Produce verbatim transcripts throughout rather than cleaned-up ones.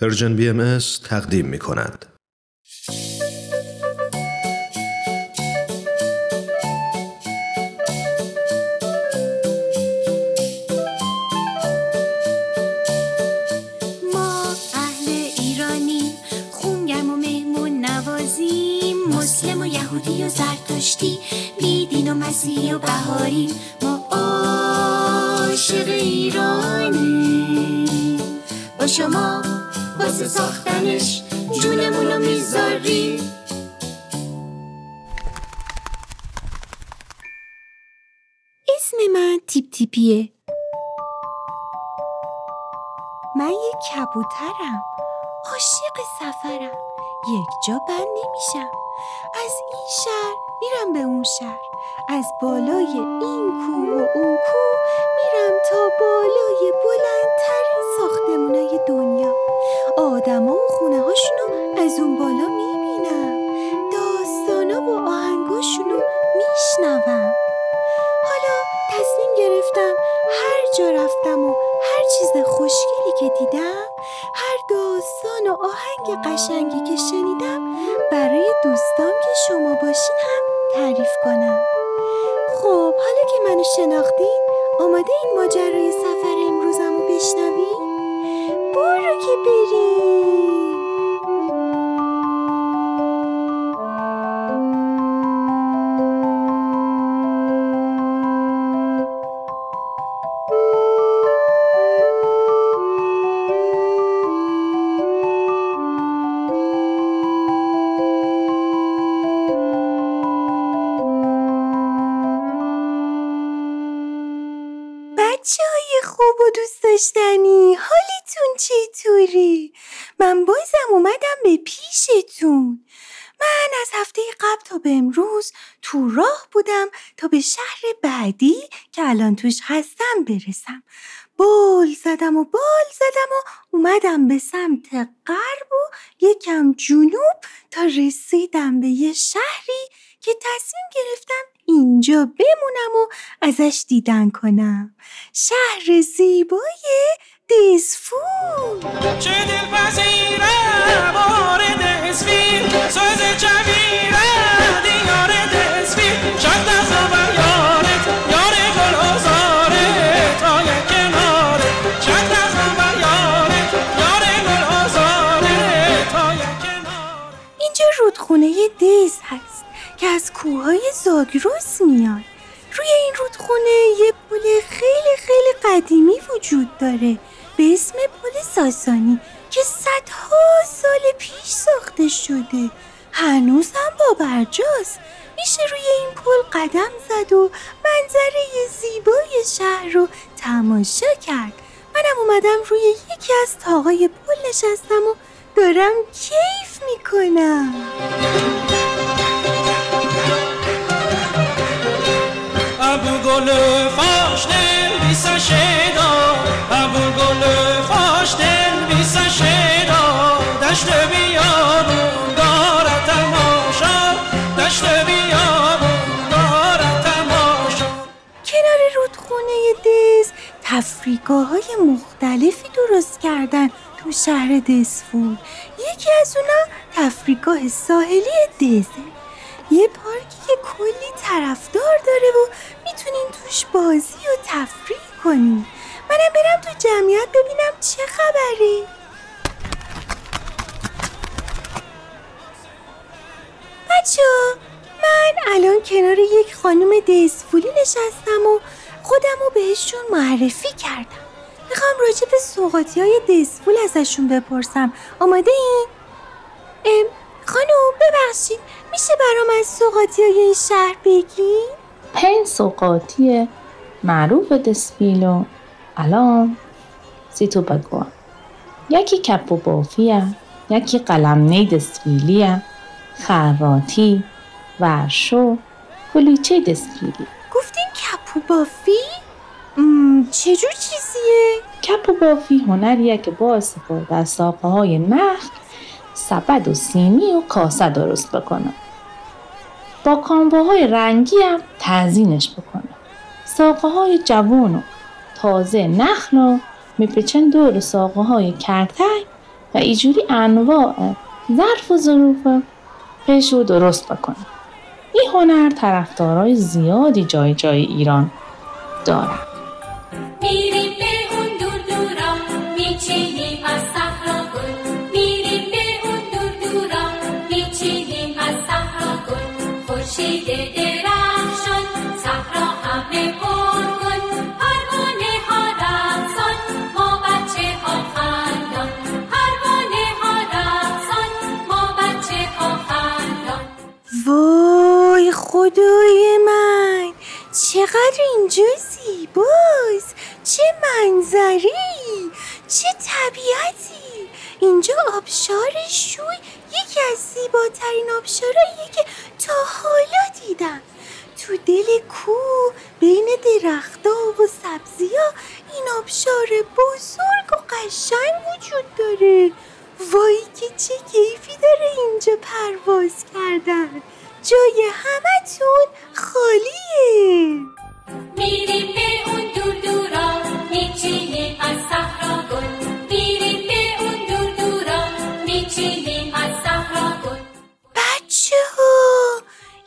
پرژن بی ام اس تقدیم می کند. یهودی و زرتشتی، بی دین و مسیح و بهاریم، ما عاشق ایرانیم. با شما واسه ساختنش جونمونو میذاریم. اسم من تیپ تیپیه. من یک کبوترم، عاشق سفرم، یک جا بند نمیشم. از این شهر میرم به اون شهر، از بالای این کوه و اون کوه میرم تا بالای بلندترین ساختمونای دنیا. آدما و خونه هاشونو از اون بالا میبینم، داستانا و آهنگاشونو میشنوم. حالا تصمیم گرفتم هر جا رفتم و هر چیز خوشگلی که دیدم، هر داستان و آهنگ قشنگی که شنیدم، برای دوستام که شما باشین هم تعریف کنم. خب حالا که منو شناختین، آماده این ماجرای سفر امروزم رو بشنوین؟ برو که بریم. خوب و دوست داشتنی، حالتون چطوری؟ من بازم اومدم به پیشتون. من از هفته قبل تا به امروز تو راه بودم تا به شهر بعدی که الان توش هستم برسم. بال زدم و بال زدم و اومدم به سمت غرب و یکم جنوب تا رسیدم به یه شهری که تصمیم گرفتم اینجا بمونم و ازش دیدن کنم. شهر زیبای دزفول. چه دلپذیره بار دزفول، ساز جمیره دیار دزفول، شد از آور یارت یار گل هزاره تا یک کناره، شد از آور یارت یار گل هزاره تا یک کناره. اینجا رودخونه دز هست که از کوههای زاگرس میاد. روی این رودخونه یه پل خیلی خیلی قدیمی وجود داره به اسم پل ساسانی که صدها سال پیش ساخته شده، هنوز هم بابرجاست. میشه روی این پل قدم زد و منظره زیبای شهر رو تماشا کرد. منم اومدم روی یکی از تاقای پل نشستم و دارم کیف میکنم. گل فاش دل بی سشدا، ابو گل فاش دل بی سشدا، دشت بیابون دارد تماشا، دشت بیابون دارد تماشا. کنار رودخونه دز تفریحگاه‌های مختلفی درست کردن تو شهر دزفول. یکی از اونها تفریحگاه ساحلی دزه، یه پارکی که کلی طرفدار داره و میتونین توش بازی و تفریح کنین. منم برم تو جمعیت ببینم چه خبره. بچه‌ها، من الان کنار یک خانم دزفولی نشستم و خودمو بهشون معرفی کردم. میخوام راجع به سوغاتی‌های دزفول ازشون بپرسم. آماده این؟ ام خانوم ببخشید، میشه برام از سوغاتی‌های این شهر بگی؟ پنج سوغاتی معروف دزفولو الان سیتو بگوام. یکی کپو بافی، یکی قلمنه دزفولی، خراطی، ورشو، کلیچه دزفولی. گفتین کپو بافی؟ چجور چیزیه؟ کپو بافی هنریه که با استفاده از ساقه‌های نخ سبد و سیمی و کاسه درست بکنم، با کانواهای رنگی هم تزیینش بکنم. ساقه های جوان و تازه نخل رو میپیچن دور ساقه های کرتک و اینجوری انواع ظرف و ظروف پیش رو درست بکنه. این هنر طرفدارای زیادی جای جای ایران داره. میریم به اون دور دورا، میچینیم از صحرا گل. میریم به اون دور دورا، میچینیم از صحرا گل. خورشید درخشان صحرا همه پر گل. پروانه ها رقصان، ما بچه ها خندان. پروانه ها رقصان، ما بچه ها خندان. وای خدای من، چقدر اینجا زیباست، چه منظری، چه طبیعتی. اینجا آبشار شوی یکی از زیباترین آبشارهاییه که تا حالا دیدم. تو دل کوه بین درخت‌ها و سبزی‌ها این آبشار بزرگ و قشنگ وجود داره. وای که چه کیفی داره اینجا پرواز کردن، جای همتون خالیه. میریم به اون دور دورا، میچینیم از صحرا گل. میریم به اون دور دورا، میچینیم از صحرا گل. بچه ها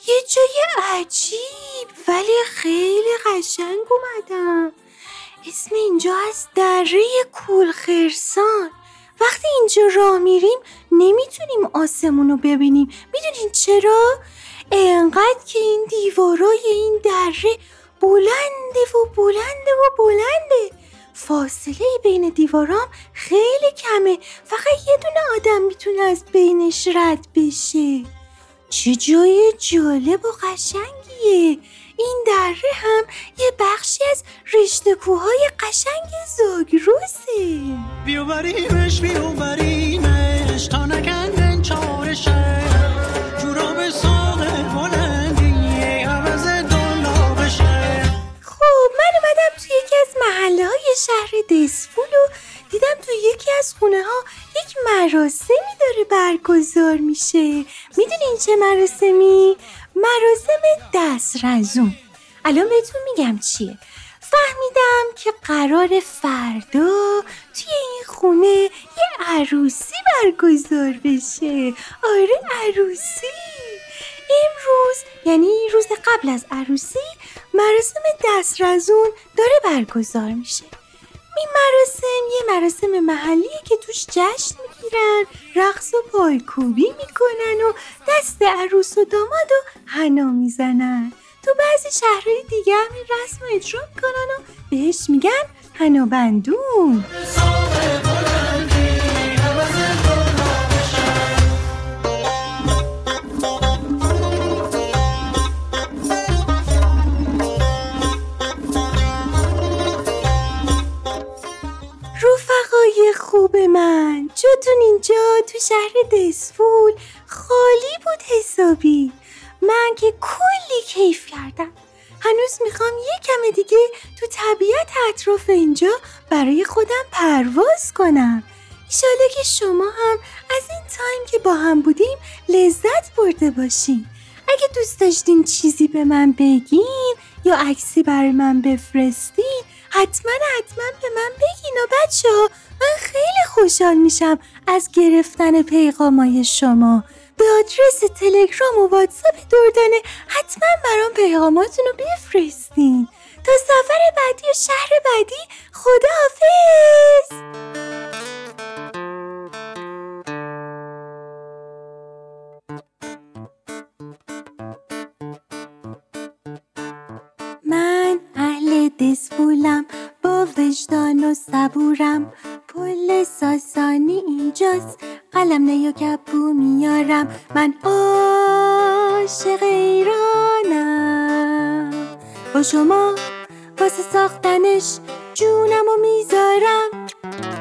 یه جای عجیب ولی خیلی قشنگ اومدم. اسم اینجا از دره کل خرسان. وقتی اینجا راه میریم نمیتونیم آسمونو ببینیم. میدونین چرا؟ انقدر که این دیوارای این دره بلنده و بلنده و بلنده. فاصله بین دیوارام خیلی کمه، فقط یه دونه آدم میتونه از بینش رد بشه. چه جای جالب و قشنگیه. این دره هم یه بخشی از رشته کوه‌های قشنگ زاگرسه. بیاوریمش بیاوریمش تا نکندن چارشه. جوراب ساقه بلندیه عوض دلابشه. خب من اومدم توی یکی از محله های شهر دزفول و دیدم تو یکی از خونه ها یک مراسمی داره برگزار میشه. میدونین چه مراسمی؟ مراسم دست رزون. الان بهتون میگم چیه. فهمیدم که قرار فردا توی این خونه یه عروسی برگزار بشه. آره عروسی. امروز یعنی روز قبل از عروسی مراسم دست رزون داره برگزار میشه. این مراسم یه مراسم محلیه که توش جشن میگیرن، رقص و پایکوبی میکنن و دست عروس و داماد و حنا میزنن. تو بعضی شهرهای دیگه هم این رسم رو اجرا میکنن و بهش میگن حنابندون. رفقای خوب من، جاتون اینجا تو شهر دزفول خالی بود حسابی. من که کلی کیف کردم. هنوز میخوام یکم دیگه تو طبیعت اطراف اینجا برای خودم پرواز کنم. ایشاله که شما هم از این تایم که با هم بودیم لذت برده باشین. اگه دوست داشتین چیزی به من بگین یا عکسی برای من بفرستین حتما حتما به من بگین. و بچه ها من خیلی خوشحال میشم از گرفتن پیغامای شما. به آدرس تلگرام و واتساپ دردانه حتما برام پیغاماتون رو بفرستین. تا سفر بعدی و شهر بعدی، خداحافظ. من اهل دزفولم، با وجدان و صبورم. پل ساسانی اینجاست، قلمنه و کپو میارم. من عاشق ایرانم، با شما واسه ساختنش جونم و میذارم.